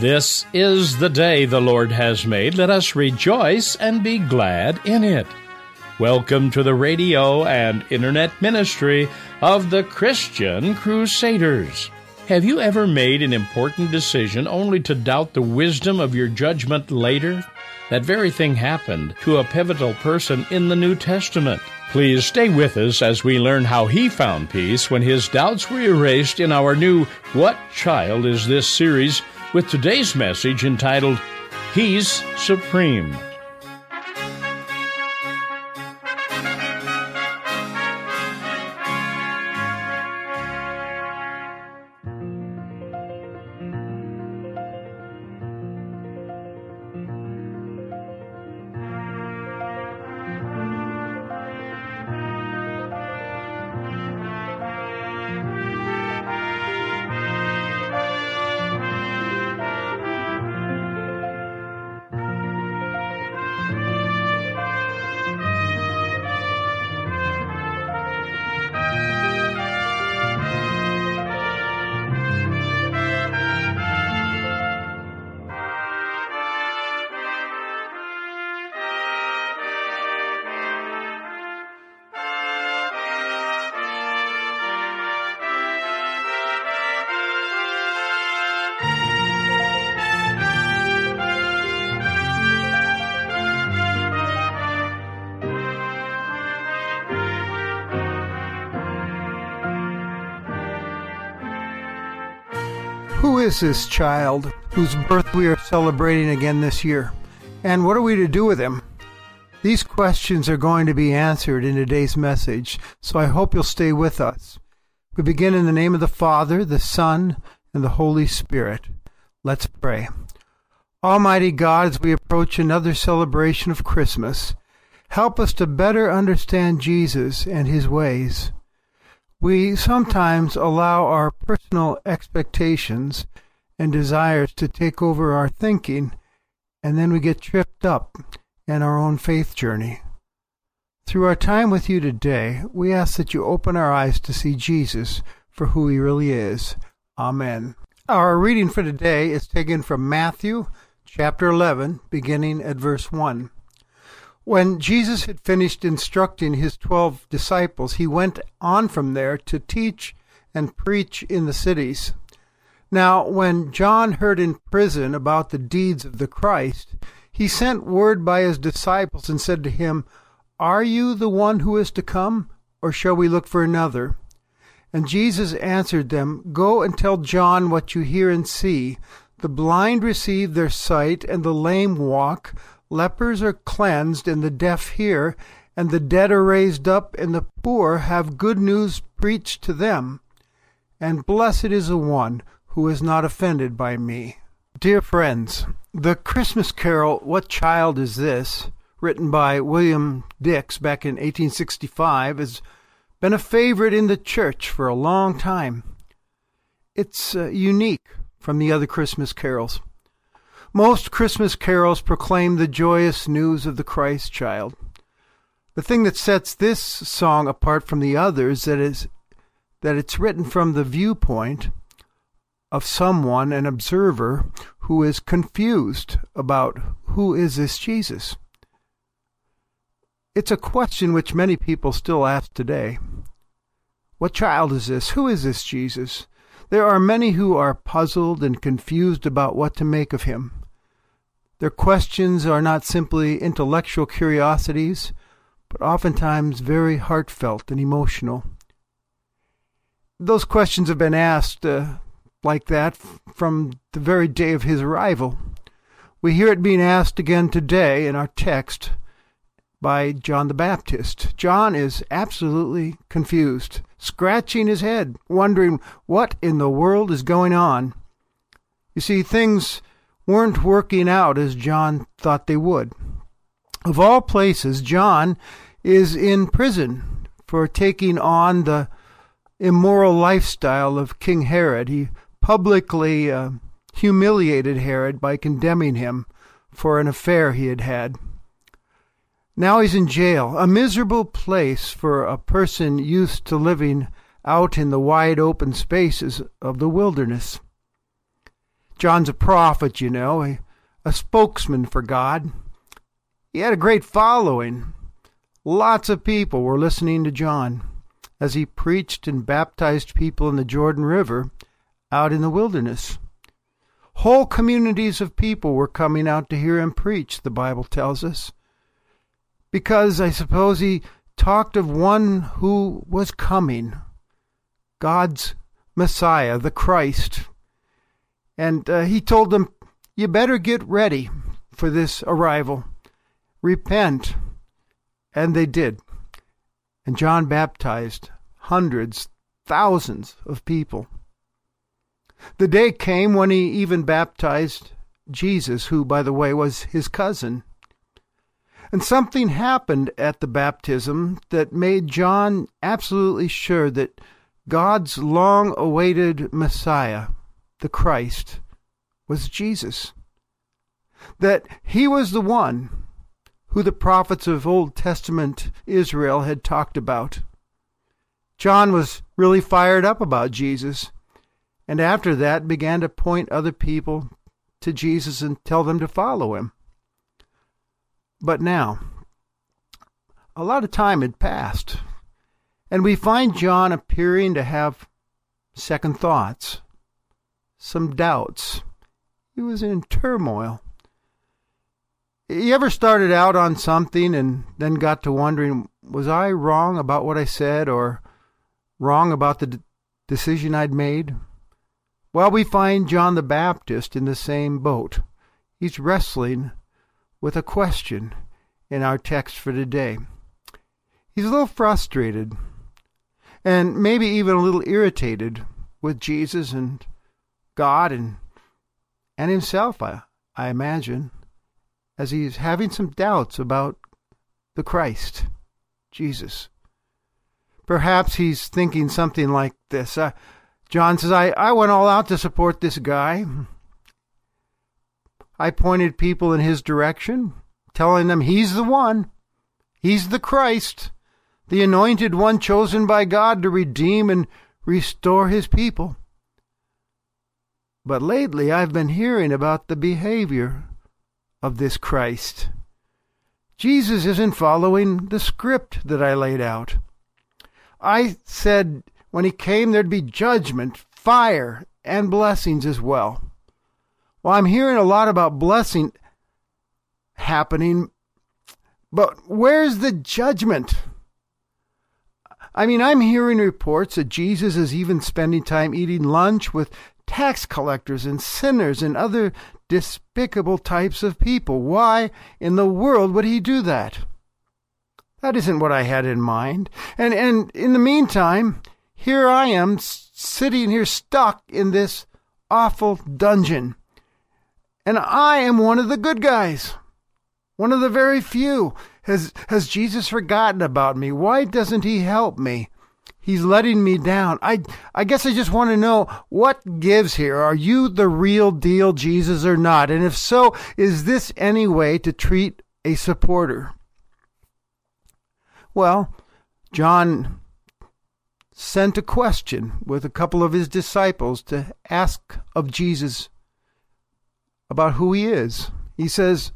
This is the day the Lord has made. Let us rejoice and be glad in it. Welcome to the radio and internet ministry of the Christian Crusaders. Have you ever made an important decision only to doubt the wisdom of your judgment later? That very thing happened to a pivotal person in the New Testament. Please stay with us as we learn how he found peace when his doubts were erased in our new What Child Is This series with today's message entitled, He's Supreme. Who is this child whose birth we are celebrating again this year? And what are we to do with him? These questions are going to be answered in today's message, so I hope you'll stay with us. We begin in the name of the Father, the Son, and the Holy Spirit. Let's pray. Almighty God, as we approach another celebration of Christmas, help us to better understand Jesus and his ways. We sometimes allow our personal expectations and desires to take over our thinking, and then we get tripped up in our own faith journey. Through our time with you today, we ask that you open our eyes to see Jesus for who he really is. Amen. Our reading for today is taken from Matthew chapter 11, beginning at verse 1. When Jesus had finished instructing his 12 disciples, he went on from there to teach and preach in the cities. Now, when John heard in prison about the deeds of the Christ, he sent word by his disciples and said to him, "Are you the one who is to come, or shall we look for another?" And Jesus answered them, "Go and tell John what you hear and see. The blind receive their sight, and the lame walk. Lepers are cleansed, and the deaf hear, and the dead are raised up, and the poor have good news preached to them. And blessed is the one who is not offended by me." Dear friends, the Christmas carol, What Child Is This?, written by William Dix back in 1865, has been a favorite in the church for a long time. It's unique from the other Christmas carols. Most Christmas carols proclaim the joyous news of the Christ child. The thing that sets this song apart from the others is that it's written from the viewpoint of someone, an observer, who is confused about who is this Jesus. It's a question which many people still ask today. What child is this? Who is this Jesus? There are many who are puzzled and confused about what to make of him. Their questions are not simply intellectual curiosities, but oftentimes very heartfelt and emotional. Those questions have been asked like that from the very day of his arrival. We hear it being asked again today in our text by John the Baptist. John is absolutely confused, scratching his head, wondering what in the world is going on. You see, things weren't working out as John thought they would. Of all places, John is in prison for taking on the immoral lifestyle of King Herod. He publicly humiliated Herod by condemning him for an affair he had had. Now he's in jail, a miserable place for a person used to living out in the wide open spaces of the wilderness. John's a prophet, you know, a spokesman for God. He had a great following. Lots of people were listening to John as he preached and baptized people in the Jordan River out in the wilderness. Whole communities of people were coming out to hear him preach, the Bible tells us, because I suppose he talked of one who was coming, God's Messiah, the Christ. And he told them, you better get ready for this arrival. Repent. And they did. And John baptized hundreds, thousands of people. The day came when he even baptized Jesus, who, by the way, was his cousin. And something happened at the baptism that made John absolutely sure that God's long-awaited Messiah, the Christ, was Jesus. That he was the one who the prophets of Old Testament Israel had talked about. John was really fired up about Jesus, and after that began to point other people to Jesus and tell them to follow him. But now, a lot of time had passed, and we find John appearing to have second thoughts, some doubts. He was in turmoil. You ever started out on something and then got to wondering, was I wrong about what I said or wrong about the decision I'd made? Well, we find John the Baptist in the same boat. He's wrestling with a question in our text for today. He's a little frustrated and maybe even a little irritated with Jesus and God and himself, I imagine, as he's having some doubts about the Christ, Jesus. Perhaps he's thinking something like this. John says, I went all out to support this guy. I pointed people in his direction, telling them he's the one. He's the Christ, the anointed one chosen by God to redeem and restore his people. But lately I've been hearing about the behavior of this Christ. Jesus isn't following the script that I laid out. I said when he came there'd be judgment, fire, and blessings as well. Well, I'm hearing a lot about blessing happening, but where's the judgment? I mean, I'm hearing reports that Jesus is even spending time eating lunch with tax collectors and sinners and other despicable types of people. Why in the world would he do that? That isn't what I had in mind. And in the meantime, here I am sitting here stuck in this awful dungeon. And I am one of the good guys. One of the very few. Has Jesus forgotten about me? Why doesn't he help me? He's letting me down. I guess I just want to know what gives here. Are you the real deal, Jesus, or not? And if so, is this any way to treat a supporter? Well, John sent a question with a couple of his disciples to ask of Jesus about who he is. He says,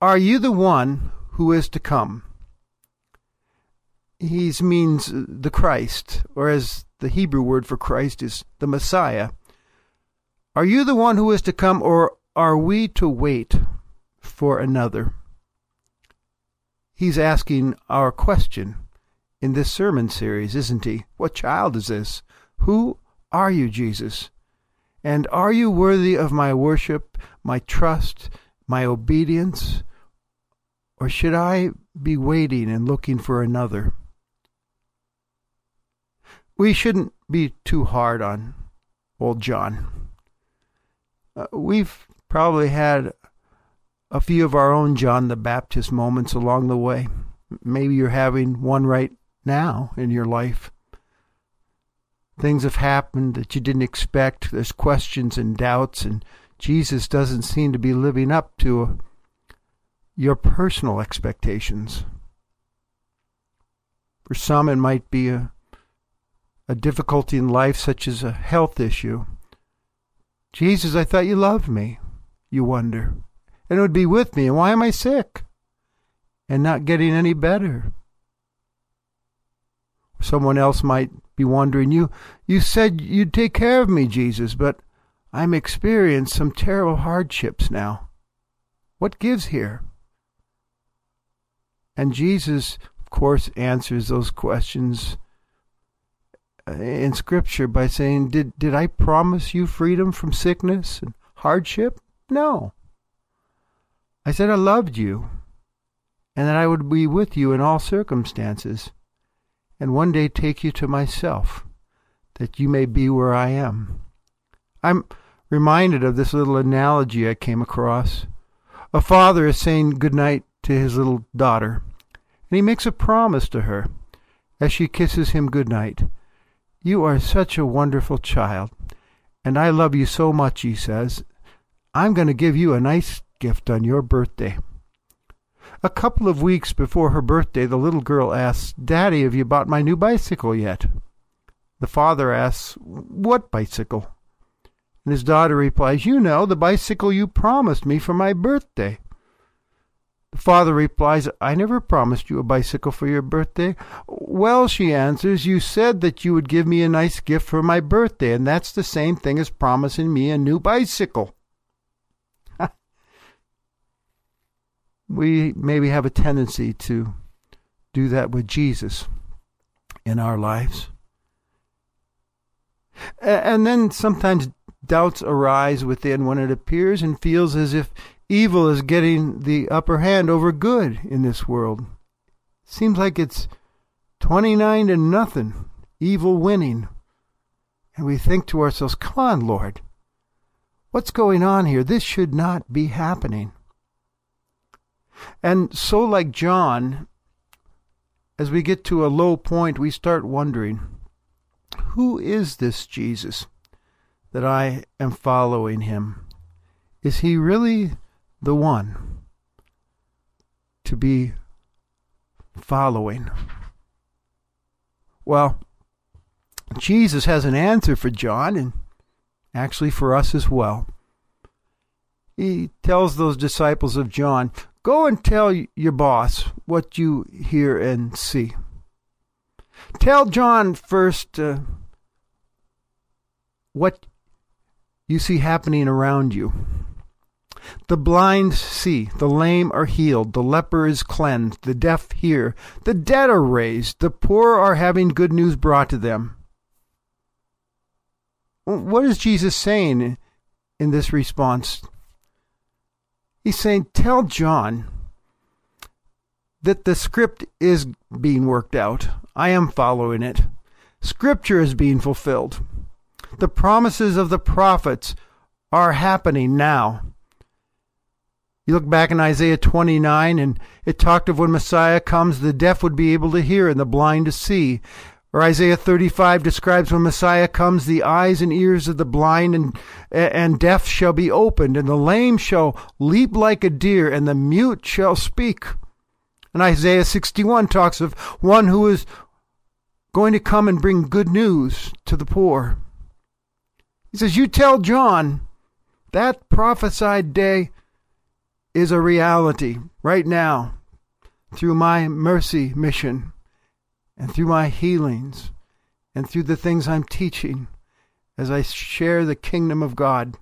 "Are you the one who is to come?" He means the Christ, or as the Hebrew word for Christ is the Messiah. Are you the one who is to come, or are we to wait for another? He's asking our question in this sermon series, isn't he? What child is this? Who are you, Jesus? And are you worthy of my worship, my trust, my obedience? Or should I be waiting and looking for another? We shouldn't be too hard on old John. We've probably had a few of our own John the Baptist moments along the way. Maybe you're having one right now in your life. Things have happened that you didn't expect. There's questions and doubts, and Jesus doesn't seem to be living up to your personal expectations. For some, it might be a difficulty in life, such as a health issue. Jesus, I thought you loved me, you wonder, and would be with me. And why am I sick and not getting any better? Someone else might be wondering, you said you'd take care of me, Jesus, but I'm experiencing some terrible hardships now. What gives here? And Jesus, of course, answers those questions in Scripture by saying, Did I promise you freedom from sickness and hardship? No. I said I loved you and that I would be with you in all circumstances and one day take you to myself, that you may be where I am. I'm reminded of this little analogy I came across. A father is saying goodnight to his little daughter, and he makes a promise to her as she kisses him goodnight. You are such a wonderful child, and I love you so much, he says. I'm going to give you a nice gift on your birthday. A couple of weeks before her birthday, the little girl asks, Daddy, have you bought my new bicycle yet? The father asks, What bicycle? And his daughter replies, You know, the bicycle you promised me for my birthday. The father replies, I never promised you a bicycle for your birthday. Well, she answers, you said that you would give me a nice gift for my birthday, and that's the same thing as promising me a new bicycle. We maybe have a tendency to do that with Jesus in our lives. And then sometimes doubts arise within when it appears and feels as if evil is getting the upper hand over good in this world. Seems like it's 29-0, evil winning. And we think to ourselves, come on, Lord, what's going on here? This should not be happening. And so, like John, as we get to a low point, we start wondering, who is this Jesus that I am following him? Is he really the one to be following? Well, Jesus has an answer for John, and actually for us as well. He tells those disciples of John, Go and tell your boss what you hear and see. Tell John first what you see happening around you. The blind see, the lame are healed, the leper is cleansed, the deaf hear, the dead are raised, the poor are having good news brought to them. What is Jesus saying in this response? He's saying, tell John that the script is being worked out. I am following it. Scripture is being fulfilled. The promises of the prophets are happening now. You look back in Isaiah 29, and it talked of when Messiah comes, the deaf would be able to hear and the blind to see. Or Isaiah 35 describes when Messiah comes, the eyes and ears of the blind and deaf shall be opened, and the lame shall leap like a deer, and the mute shall speak. And Isaiah 61 talks of one who is going to come and bring good news to the poor. He says, you tell John that prophesied day is a reality right now through my mercy mission, and through my healings, and through the things I'm teaching as I share the kingdom of God.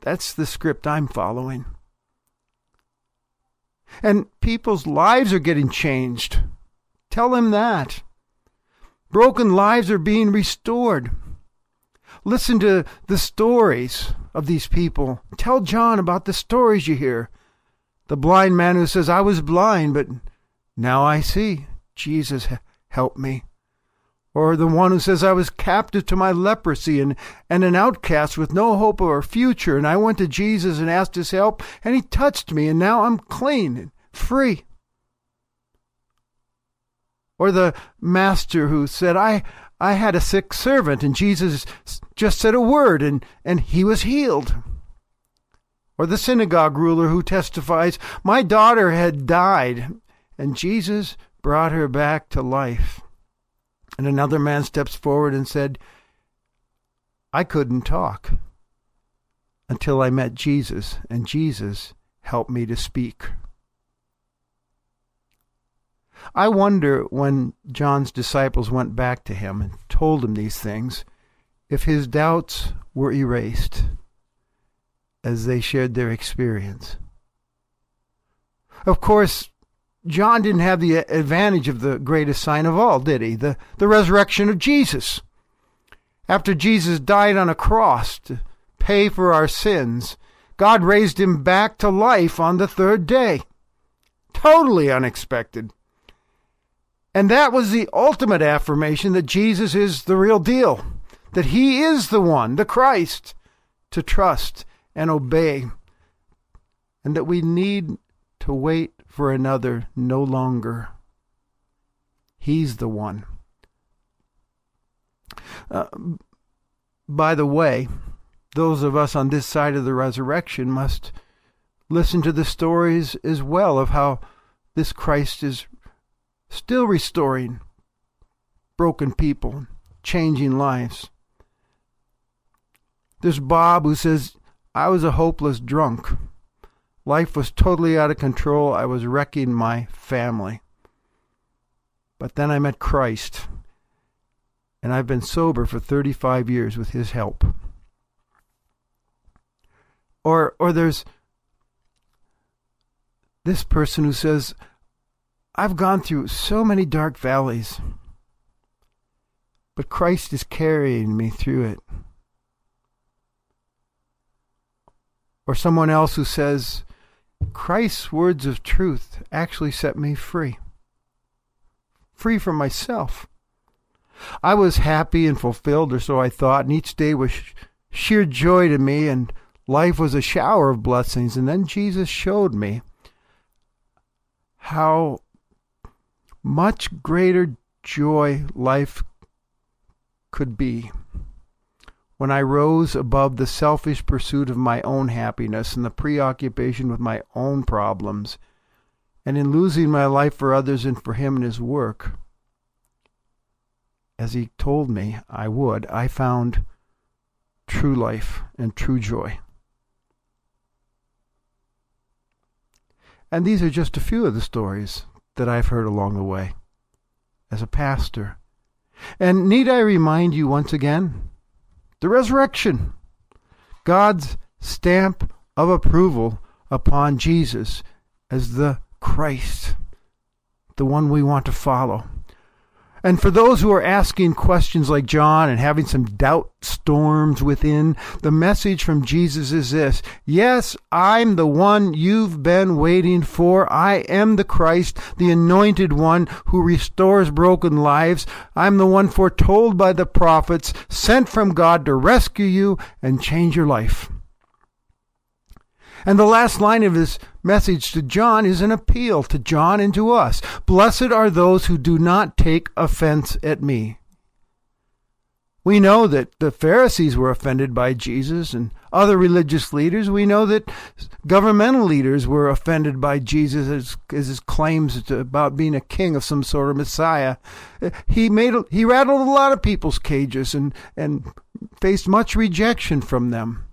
That's the script I'm following. And people's lives are getting changed. Tell them that. Broken lives are being restored. Listen to the stories of these people. Tell John about the stories you hear. The blind man who says, I was blind, but now I see. Jesus, help me. Or the one who says, I was captive to my leprosy and an outcast with no hope of a future, and I went to Jesus and asked his help, and he touched me, and now I'm clean and free. Or the master who said, I had a sick servant, and Jesus just said a word, and he was healed. Or the synagogue ruler who testifies, my daughter had died, and Jesus brought her back to life. And another man steps forward and said, I couldn't talk, until I met Jesus, and Jesus helped me to speak. I wonder when John's disciples went back to him and told him these things, if his doubts were erased as they shared their experience. Of course, John didn't have the advantage of the greatest sign of all, did he? The resurrection of Jesus. After Jesus died on a cross to pay for our sins, God raised him back to life on the third day. Totally unexpected. And that was the ultimate affirmation that Jesus is the real deal, that he is the one, the Christ, to trust and obey, and that we need to wait for another no longer. He's the one. By the way, those of us on this side of the resurrection must listen to the stories as well of how this Christ is still restoring broken people, changing lives. There's Bob, who says, I was a hopeless drunk. Life was totally out of control. I was wrecking my family. But then I met Christ, and I've been sober for 35 years with his help. Or there's this person who says, I've gone through so many dark valleys, but Christ is carrying me through it. Or someone else who says, Christ's words of truth actually set me free. Free from myself. I was happy and fulfilled, or so I thought, and each day was sheer joy to me, and life was a shower of blessings. And then Jesus showed me how much greater joy life could be when I rose above the selfish pursuit of my own happiness and the preoccupation with my own problems, and in losing my life for others and for him and his work, as he told me I would, I found true life and true joy. And these are just a few of the stories that I've heard along the way as a pastor. And need I remind you once again, the resurrection, God's stamp of approval upon Jesus as the Christ, the one we want to follow. And for those who are asking questions like John and having some doubt storms within, the message from Jesus is this: yes, I'm the one you've been waiting for. I am the Christ, the anointed one who restores broken lives. I'm the one foretold by the prophets, sent from God to rescue you and change your life. And the last line of his message to John is an appeal to John and to us. Blessed are those who do not take offense at me. We know that the Pharisees were offended by Jesus and other religious leaders. We know that governmental leaders were offended by Jesus as his claims about being a king of some sort of Messiah. He rattled a lot of people's cages and faced much rejection from them.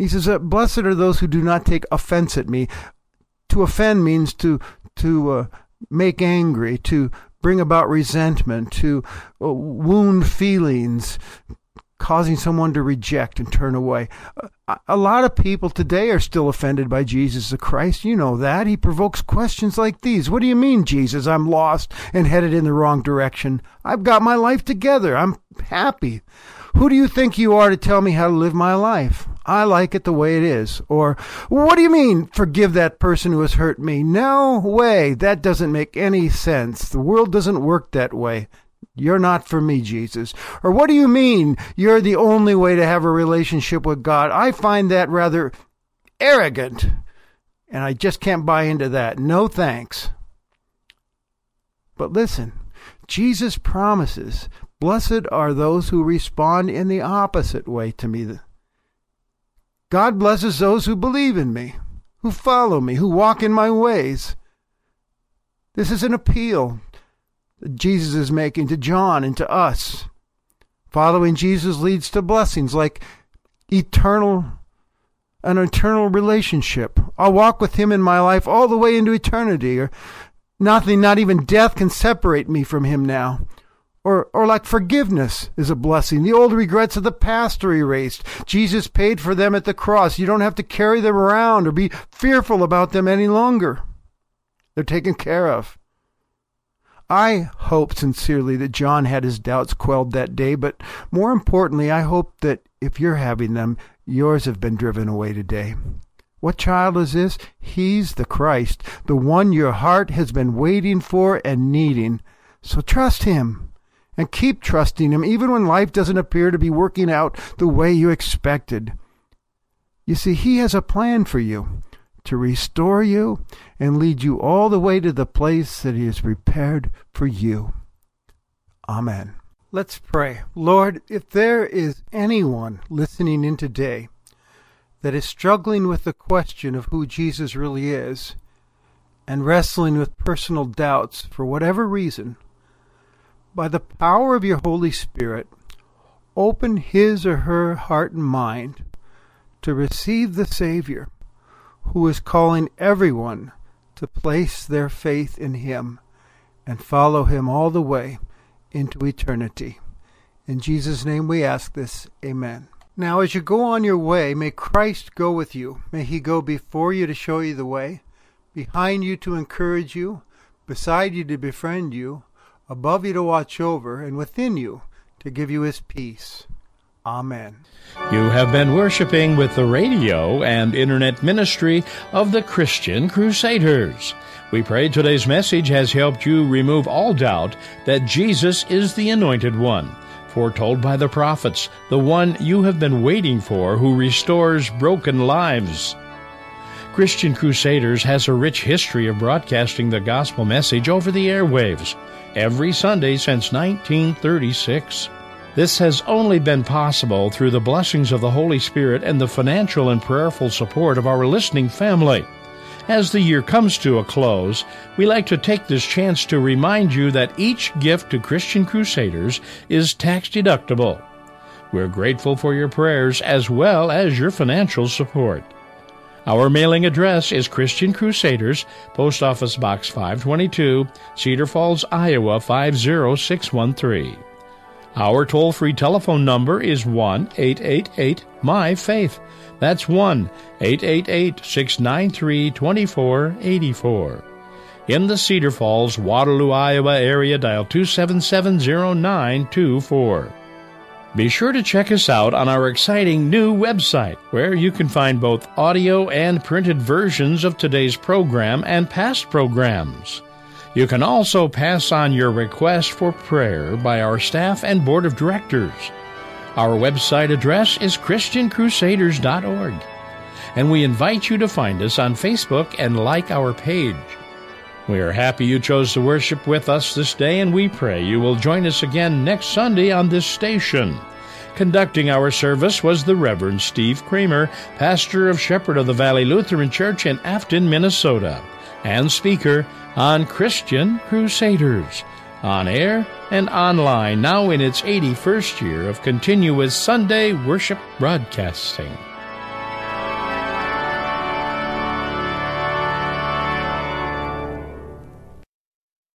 He says, blessed are those who do not take offense at me. To offend means to make angry, to bring about resentment, to wound feelings, causing someone to reject and turn away. A lot of people today are still offended by Jesus the Christ. You know that. He provokes questions like these. What do you mean, Jesus? I'm lost and headed in the wrong direction. I've got my life together. I'm happy. Who do you think you are to tell me how to live my life? I like it the way it is. Or, what do you mean, forgive that person who has hurt me? No way. That doesn't make any sense. The world doesn't work that way. You're not for me, Jesus. Or, what do you mean, you're the only way to have a relationship with God? I find that rather arrogant, and I just can't buy into that. No thanks. But listen, Jesus promises, blessed are those who respond in the opposite way to me. God blesses those who believe in me, who follow me, who walk in my ways. This is an appeal that Jesus is making to John and to us. Following Jesus leads to blessings like an eternal relationship. I'll walk with him in my life all the way into eternity, or nothing, not even death can separate me from him now. Or like forgiveness is a blessing. The old regrets of the past are erased. Jesus paid for them at the cross. You don't have to carry them around or be fearful about them any longer. They're taken care of. I hope sincerely that John had his doubts quelled that day, but more importantly, I hope that if you're having them, yours have been driven away today. What child is this? He's the Christ, the one your heart has been waiting for and needing. So trust him and keep trusting him, even when life doesn't appear to be working out the way you expected. You see, he has a plan for you, to restore you and lead you all the way to the place that he has prepared for you. Amen. Let's pray. Lord, if there is anyone listening in today that is struggling with the question of who Jesus really is and wrestling with personal doubts for whatever reason, by the power of your Holy Spirit, open his or her heart and mind to receive the Savior, who is calling everyone to place their faith in him and follow him all the way into eternity. In Jesus' name we ask this. Amen. Now as you go on your way, may Christ go with you. May he go before you to show you the way, behind you to encourage you, beside you to befriend you, above you to watch over, and within you to give you his peace. Amen. You have been worshiping with the radio and internet ministry of the Christian Crusaders. We pray today's message has helped you remove all doubt that Jesus is the Anointed One, foretold by the prophets, the one you have been waiting for, who restores broken lives. Christian Crusaders has a rich history of broadcasting the gospel message over the airwaves every Sunday since 1936. This has only been possible through the blessings of the Holy Spirit and the financial and prayerful support of our listening family. As the year comes to a close, we like to take this chance to remind you that each gift to Christian Crusaders is tax-deductible. We're grateful for your prayers as well as your financial support. Our mailing address is Christian Crusaders, Post Office Box 522, Cedar Falls, Iowa 50613. Our toll-free telephone number is 1-888-MY-FAITH. That's 1-888-693-2484. In the Cedar Falls, Waterloo, Iowa area, dial 277-0924. Be sure to check us out on our exciting new website, where you can find both audio and printed versions of today's program and past programs. You can also pass on your request for prayer by our staff and board of directors. Our website address is christiancrusaders.org, and we invite you to find us on Facebook and like our page. We are happy you chose to worship with us this day, and we pray you will join us again next Sunday on this station. Conducting our service was the Reverend Steve Kramer, pastor of Shepherd of the Valley Lutheran Church in Afton, Minnesota, and speaker on Christian Crusaders, on air and online, now in its 81st year of continuous Sunday worship broadcasting.